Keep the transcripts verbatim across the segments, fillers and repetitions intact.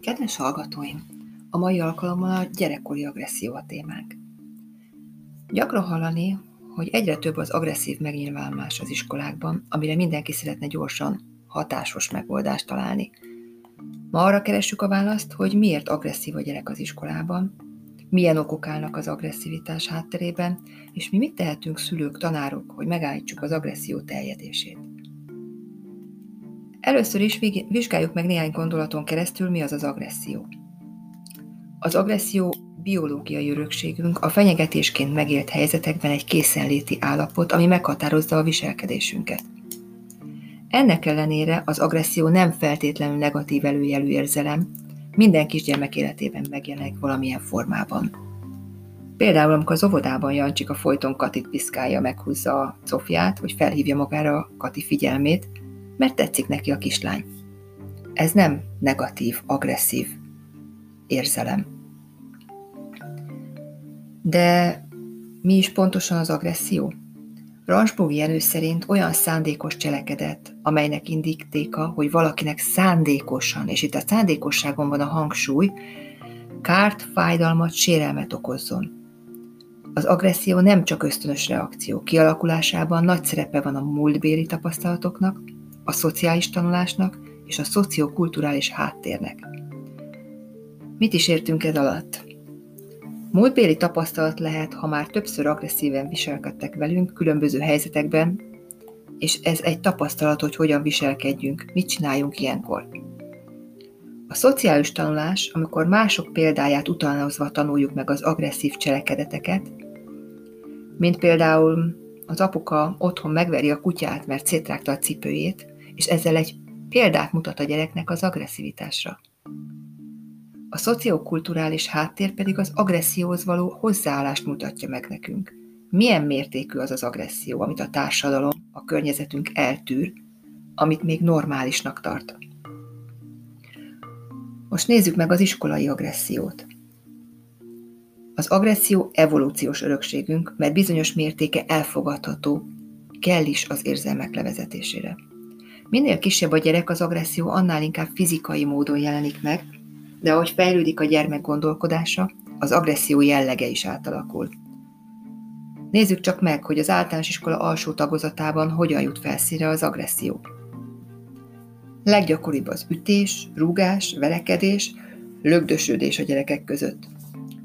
Kedves hallgatóim! A mai alkalommal a gyerekkori agresszió a témánk. Gyakran hallani, hogy egyre több az agresszív megnyilvánulás az iskolákban, amire mindenki szeretne gyorsan, hatásos megoldást találni. Ma arra keressük a választ, hogy miért agresszív a gyerek az iskolában, milyen okok állnak az agresszivitás hátterében, és mi mit tehetünk szülők, tanárok, hogy megállítsuk az agresszió terjedését. Először is vizsgáljuk meg néhány gondolaton keresztül, mi az az agresszió. Az agresszió biológiai örökségünk, a fenyegetésként megélt helyzetekben egy készenléti állapot, ami meghatározza a viselkedésünket. Ennek ellenére az agresszió nem feltétlenül negatív előjelű érzelem, minden kisgyermek életében megjelenik valamilyen formában. Például, amikor az óvodában Jancsika folyton Katit piszkálja, meghúzza a Zofját, hogy felhívja magára Kati figyelmét, mert tetszik neki a kislány. Ez nem negatív, agresszív érzelem. De mi is pontosan az agresszió? Ransbógi Jenő szerint olyan szándékos cselekedet, amelynek indítéka, hogy valakinek szándékosan, és itt a szándékosságon van a hangsúly, kárt, fájdalmat, sérelmet okozzon. Az agresszió nem csak ösztönös reakció, kialakulásában nagy szerepe van a múltbéli tapasztalatoknak, a szociális tanulásnak és a szociokulturális háttérnek. Mit is értünk ez alatt? Múltbéli tapasztalat lehet, ha már többször agresszíven viselkedtek velünk különböző helyzetekben, és ez egy tapasztalat, hogy hogyan viselkedjünk, mit csináljunk ilyenkor. A szociális tanulás, amikor mások példáját utánozva tanuljuk meg az agresszív cselekedeteket, mint például az apuka otthon megveri a kutyát, mert szétrágta a cipőjét, és ezzel egy példát mutat a gyereknek az agresszivitásra. A szociokulturális háttér pedig az agresszióhoz való hozzáállást mutatja meg nekünk. Milyen mértékű az az agresszió, amit a társadalom, a környezetünk eltűr, amit még normálisnak tart. Most nézzük meg az iskolai agressziót. Az agresszió evolúciós örökségünk, mert bizonyos mértéke elfogadható, kell is az érzelmek levezetésére. Minél kisebb a gyerek, az agresszió annál inkább fizikai módon jelenik meg, de ahogy fejlődik a gyermek gondolkodása, az agresszió jellege is átalakul. Nézzük csak meg, hogy az általános iskola alsó tagozatában hogyan jut felszínre az agresszió. Leggyakoribb az ütés, rúgás, verekedés, lögdösödés a gyerekek között.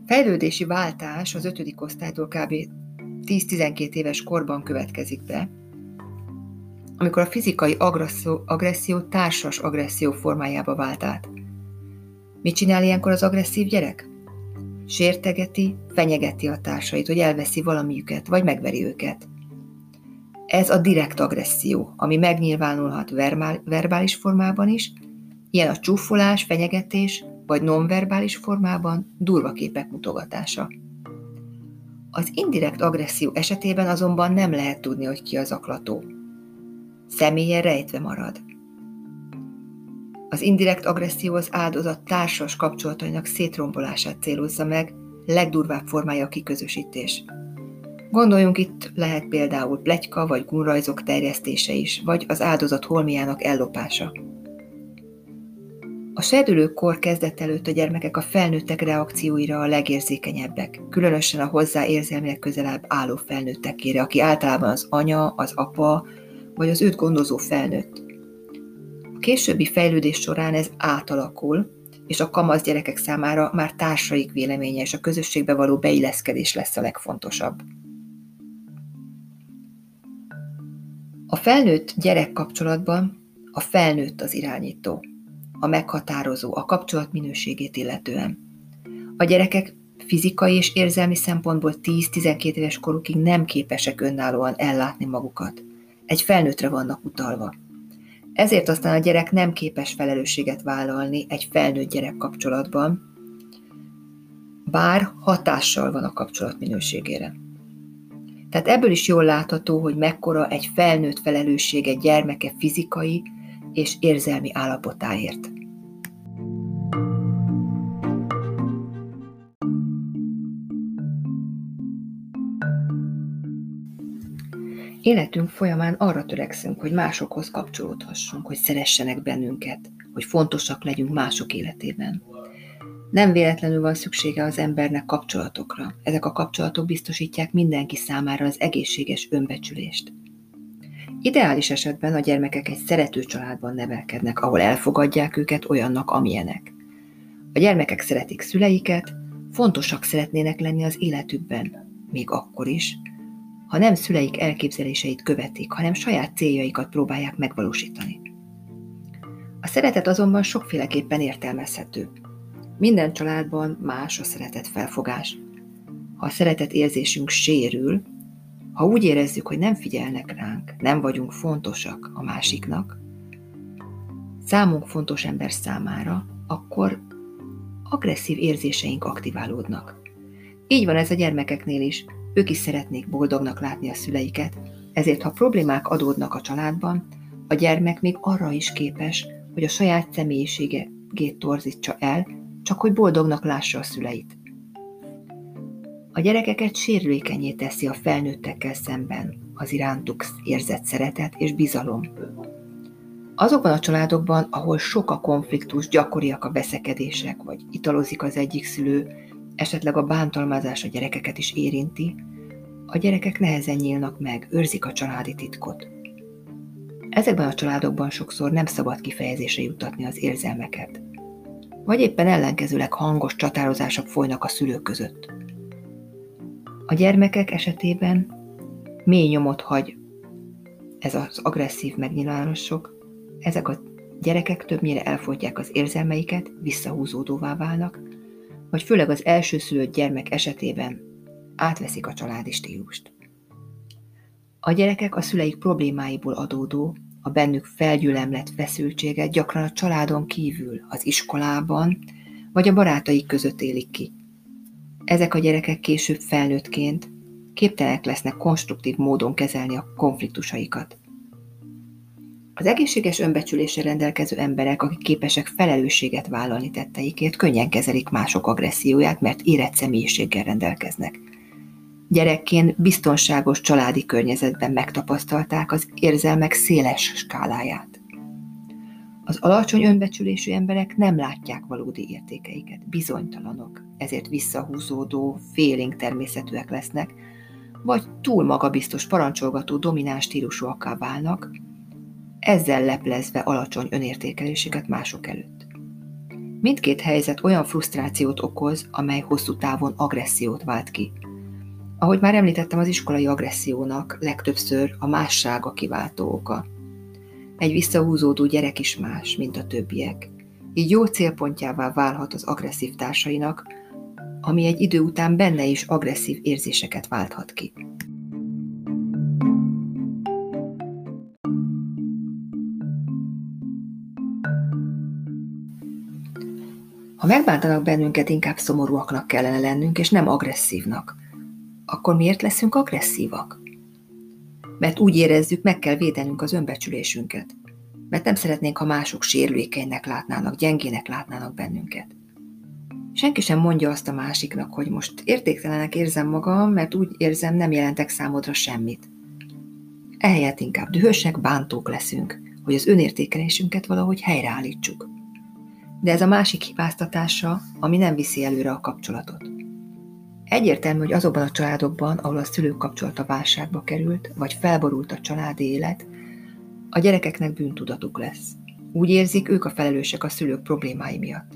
Fejlődési váltás az ötödik osztálytól körülbelül tíz-tizenkét éves korban következik be, amikor a fizikai agresszió, agresszió társas agresszió formájába vált át. Mit csinál ilyenkor az agresszív gyerek? Sértegeti, fenyegeti a társait, hogy elveszi valamiüket, vagy megveri őket. Ez a direkt agresszió, ami megnyilvánulhat verbális formában is, ilyen a csúfolás, fenyegetés, vagy nonverbális formában durva képek mutogatása. Az indirekt agresszió esetében azonban nem lehet tudni, hogy ki az zaklató. Személye rejtve marad. Az indirekt agresszió az áldozat társas kapcsolatainak szétrombolását célozza meg, legdurvább formája a kiközösítés. Gondoljunk, itt lehet például pletyka vagy gúnrajzok terjesztése is, vagy az áldozat holmiának ellopása. A serdülőkor kezdet előtt a gyermekek a felnőttek reakcióira a legérzékenyebbek, különösen a hozzá érzelmileg közelebb álló felnőttekére, aki általában az anya, az apa vagy az őt gondozó felnőtt. A későbbi fejlődés során ez átalakul, és a kamasz gyerekek számára már társaik véleménye és a közösségbe való beilleszkedés lesz a legfontosabb. A felnőtt gyerek kapcsolatban a felnőtt az irányító, a meghatározó, a kapcsolat minőségét illetően. A gyerekek fizikai és érzelmi szempontból tíz-tizenkét éves korukig nem képesek önállóan ellátni magukat. Egy felnőttre vannak utalva. Ezért aztán a gyerek nem képes felelősséget vállalni egy felnőtt gyerek kapcsolatban, bár hatással van a kapcsolat minőségére. Tehát ebből is jól látható, hogy mekkora egy felnőtt felelőssége gyermeke fizikai és érzelmi állapotáért. Életünk folyamán arra törekszünk, hogy másokhoz kapcsolódhassunk, hogy szeressenek bennünket, hogy fontosak legyünk mások életében. Nem véletlenül van szüksége az embernek kapcsolatokra. Ezek a kapcsolatok biztosítják mindenki számára az egészséges önbecsülést. Ideális esetben a gyermekek egy szerető családban nevelkednek, ahol elfogadják őket olyannak, amilyenek. A gyermekek szeretik szüleiket, fontosak szeretnének lenni az életükben, még akkor is, ha nem szüleik elképzeléseit követik, hanem saját céljaikat próbálják megvalósítani. A szeretet azonban sokféleképpen értelmezhető. Minden családban más a szeretet felfogás. Ha a szeretet érzésünk sérül, ha úgy érezzük, hogy nem figyelnek ránk, nem vagyunk fontosak a másiknak, számunk fontos ember számára, akkor agresszív érzéseink aktiválódnak. Így van ez a gyermekeknél is. Ők is szeretnék boldognak látni a szüleiket, ezért ha problémák adódnak a családban, a gyermek még arra is képes, hogy a saját személyiségét torzítsa el, csak hogy boldognak lássa a szüleit. A gyerekeket sérülékenyé teszi a felnőttekkel szemben az irántuk érzett szeretet és bizalom. Azokban a családokban, ahol sok a konfliktus, gyakoriak a veszekedések, vagy italozik az egyik szülő, esetleg a bántalmazás a gyerekeket is érinti, a gyerekek nehezen nyílnak meg, őrzik a családi titkot. Ezekben a családokban sokszor nem szabad kifejezésre juttatni az érzelmeket. Vagy éppen ellenkezőleg hangos csatározások folynak a szülők között. A gyermekek esetében mély nyomot hagy ez az agresszív megnyilvánulások, ezek a gyerekek többnyire elfogyják az érzelmeiket, visszahúzódóvá válnak, vagy főleg az elsőszülött gyermek esetében átveszik a családi stílust. A gyerekek a szüleik problémáiból adódó, a bennük felgyülemlett feszültséget gyakran a családon kívül, az iskolában, vagy a barátaik között élik ki. Ezek a gyerekek később felnőttként képtelenek lesznek konstruktív módon kezelni a konfliktusaikat. Az egészséges önbecsüléssel rendelkező emberek, akik képesek felelősséget vállalni tetteikért, könnyen kezelik mások agresszióját, mert érett személyiséggel rendelkeznek. Gyerekként biztonságos családi környezetben megtapasztalták az érzelmek széles skáláját. Az alacsony önbecsülésű emberek nem látják valódi értékeiket, bizonytalanok, ezért visszahúzódó, félénk természetűek lesznek, vagy túl magabiztos, parancsolgató, domináns stílusúakká válnak, ezzel leplezve alacsony önértékelésüket mások előtt. Mindkét helyzet olyan frusztrációt okoz, amely hosszú távon agressziót vált ki. Ahogy már említettem, az iskolai agressziónak legtöbbször a mássága kiváltó oka. Egy visszahúzódó gyerek is más, mint a többiek. Így jó célpontjává válhat az agresszív társainak, ami egy idő után benne is agresszív érzéseket válthat ki. Ha megbántanak bennünket, inkább szomorúaknak kellene lennünk, és nem agresszívnak. Akkor miért leszünk agresszívak? Mert úgy érezzük, meg kell védenünk az önbecsülésünket. Mert nem szeretnénk, ha mások sérülékenynek látnának, gyengének látnának bennünket. Senki sem mondja azt a másiknak, hogy most értéktelenek érzem magam, mert úgy érzem, nem jelentek számodra semmit. Ehelyett inkább dühösek, bántók leszünk, hogy az önértékelésünket valahogy helyreállítsuk. De ez a másik hibáztatása, ami nem viszi előre a kapcsolatot. Egyértelmű, hogy azokban a családokban, ahol a szülők kapcsolata válságba került, vagy felborult a családi élet, a gyerekeknek bűntudatuk lesz. Úgy érzik, ők a felelősek a szülők problémái miatt.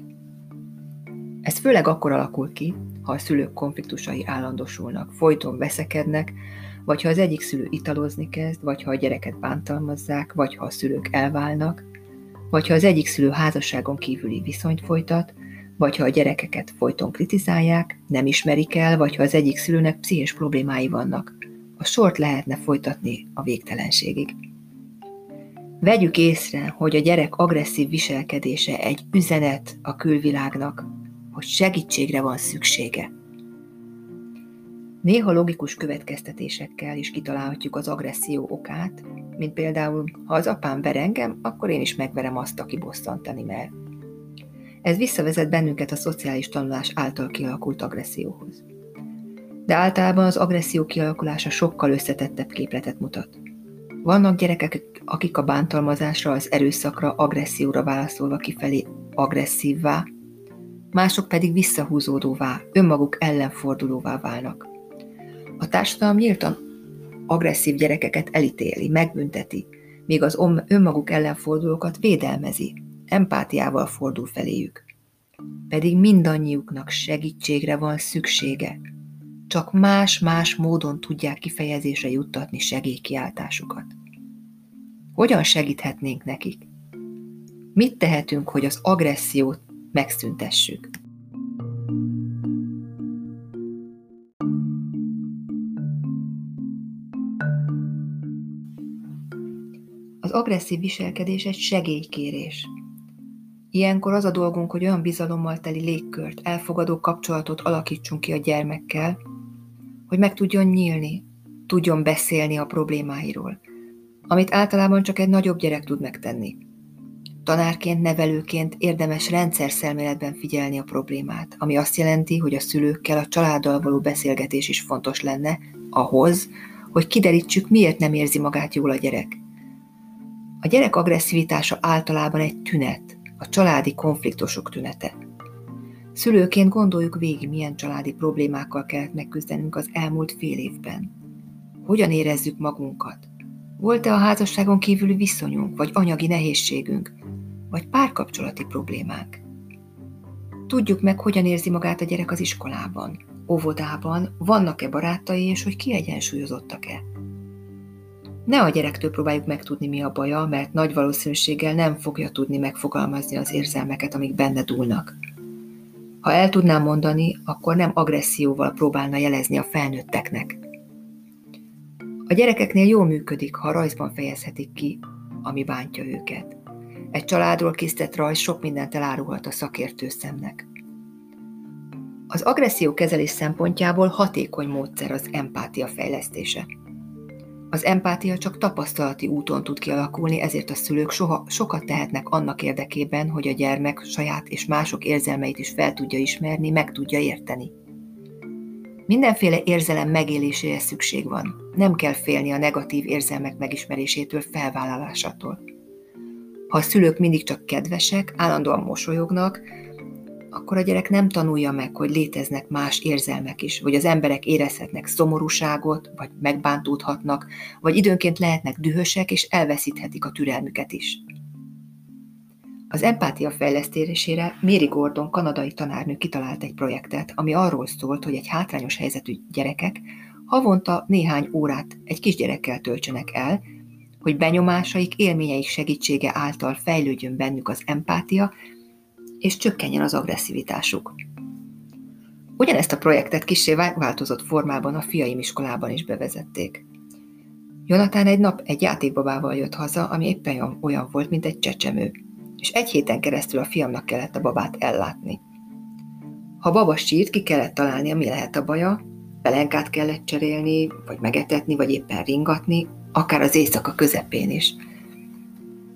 Ez főleg akkor alakul ki, ha a szülők konfliktusai állandósulnak, folyton veszekednek, vagy ha az egyik szülő italozni kezd, vagy ha a gyereket bántalmazzák, vagy ha a szülők elválnak, vagy ha az egyik szülő házasságon kívüli viszonyt folytat, vagy ha a gyerekeket folyton kritizálják, nem ismerik el, vagy ha az egyik szülőnek pszichés problémái vannak. A sort lehetne folytatni a végtelenségig. Vegyük észre, hogy a gyerek agresszív viselkedése egy üzenet a külvilágnak, hogy segítségre van szüksége. Néha logikus következtetésekkel is kitalálhatjuk az agresszió okát, mint például, ha az apám ver engem, akkor én is megverem azt, aki bosszantani mer. Ez visszavezet bennünket a szociális tanulás által kialakult agresszióhoz. De általában az agresszió kialakulása sokkal összetettebb képletet mutat. Vannak gyerekek, akik a bántalmazásra, az erőszakra, agresszióra válaszolva kifelé agresszívvá, mások pedig visszahúzódóvá, önmaguk ellenfordulóvá válnak. A társadalom nyíltan agresszív gyerekeket elítéli, megbünteti, míg az önmaguk ellenfordulókat védelmezi, empátiával fordul feléjük. Pedig mindannyiuknak segítségre van szüksége, csak más-más módon tudják kifejezésre juttatni segélykiáltásukat. Hogyan segíthetnénk nekik? Mit tehetünk, hogy az agressziót megszüntessük? Az agresszív viselkedés egy segélykérés. Ilyenkor az a dolgunk, hogy olyan bizalommal teli légkört, elfogadó kapcsolatot alakítsunk ki a gyermekkel, hogy meg tudjon nyílni, tudjon beszélni a problémáiról, amit általában csak egy nagyobb gyerek tud megtenni. Tanárként, nevelőként érdemes rendszerszemléletben figyelni a problémát, ami azt jelenti, hogy a szülőkkel, a családdal való beszélgetés is fontos lenne ahhoz, hogy kiderítsük, miért nem érzi magát jól a gyerek. A gyerek agresszivitása általában egy tünet, a családi konfliktusok tünete. Szülőként gondoljuk végig, milyen családi problémákkal kellett megküzdenünk az elmúlt fél évben. Hogyan érezzük magunkat? Volt-e a házasságon kívüli viszonyunk, vagy anyagi nehézségünk, vagy párkapcsolati problémák? Tudjuk meg, hogyan érzi magát a gyerek az iskolában, óvodában, vannak-e barátai, és hogy kiegyensúlyozottak-e? Ne a gyerektől próbáljuk megtudni, mi a baja, mert nagy valószínűséggel nem fogja tudni megfogalmazni az érzelmeket, amik benne dúlnak. Ha el tudná mondani, akkor nem agresszióval próbálna jelezni a felnőtteknek. A gyerekeknél jól működik, ha rajzban fejezhetik ki, ami bántja őket. Egy családról készített rajz sok mindent elárulhat a szakértő szemnek. Az agresszió kezelés szempontjából hatékony módszer az empátia fejlesztése. Az empátia csak tapasztalati úton tud kialakulni, ezért a szülők soha, sokat tehetnek annak érdekében, hogy a gyermek saját és mások érzelmeit is fel tudja ismerni, meg tudja érteni. Mindenféle érzelem megélésére szükség van. Nem kell félni a negatív érzelmek megismerésétől, felvállalásától. Ha a szülők mindig csak kedvesek, állandóan mosolyognak, akkor a gyerek nem tanulja meg, hogy léteznek más érzelmek is, vagy az emberek érezhetnek szomorúságot, vagy megbántódhatnak, vagy időnként lehetnek dühösek, és elveszíthetik a türelmüket is. Az empátia fejlesztésére Mary Gordon kanadai tanárnő kitalált egy projektet, ami arról szólt, hogy egy hátrányos helyzetű gyerekek havonta néhány órát egy kisgyerekkel töltsenek el, hogy benyomásaik, élményeik segítsége által fejlődjön bennük az empátia, és csökkenjen az agresszivitásuk. Ugyanezt a projektet kissé változott formában a fiaim iskolában is bevezették. Jonatán egy nap egy játékbabával jött haza, ami éppen olyan volt, mint egy csecsemő, és egy héten keresztül a fiamnak kellett a babát ellátni. Ha baba sírt, ki kellett találnia, mi lehet a baja, pelenkát kellett cserélni, vagy megetetni, vagy éppen ringatni, akár az éjszaka közepén is.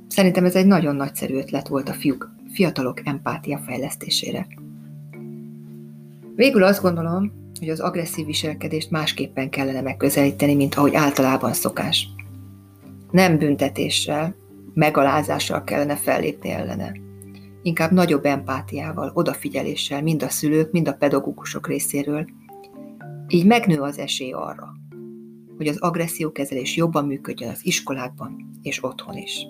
Szerintem ez egy nagyon nagyszerű ötlet volt a fiúk, fiatalok empátia fejlesztésére. Végül azt gondolom, hogy az agresszív viselkedést másképpen kellene megközelíteni, mint ahogy általában szokás. Nem büntetéssel, megalázással kellene fellépni ellene. Inkább nagyobb empátiával, odafigyeléssel mind a szülők, mind a pedagógusok részéről. Így megnő az esély arra, hogy az agressziókezelés jobban működjön az iskolákban és otthon is.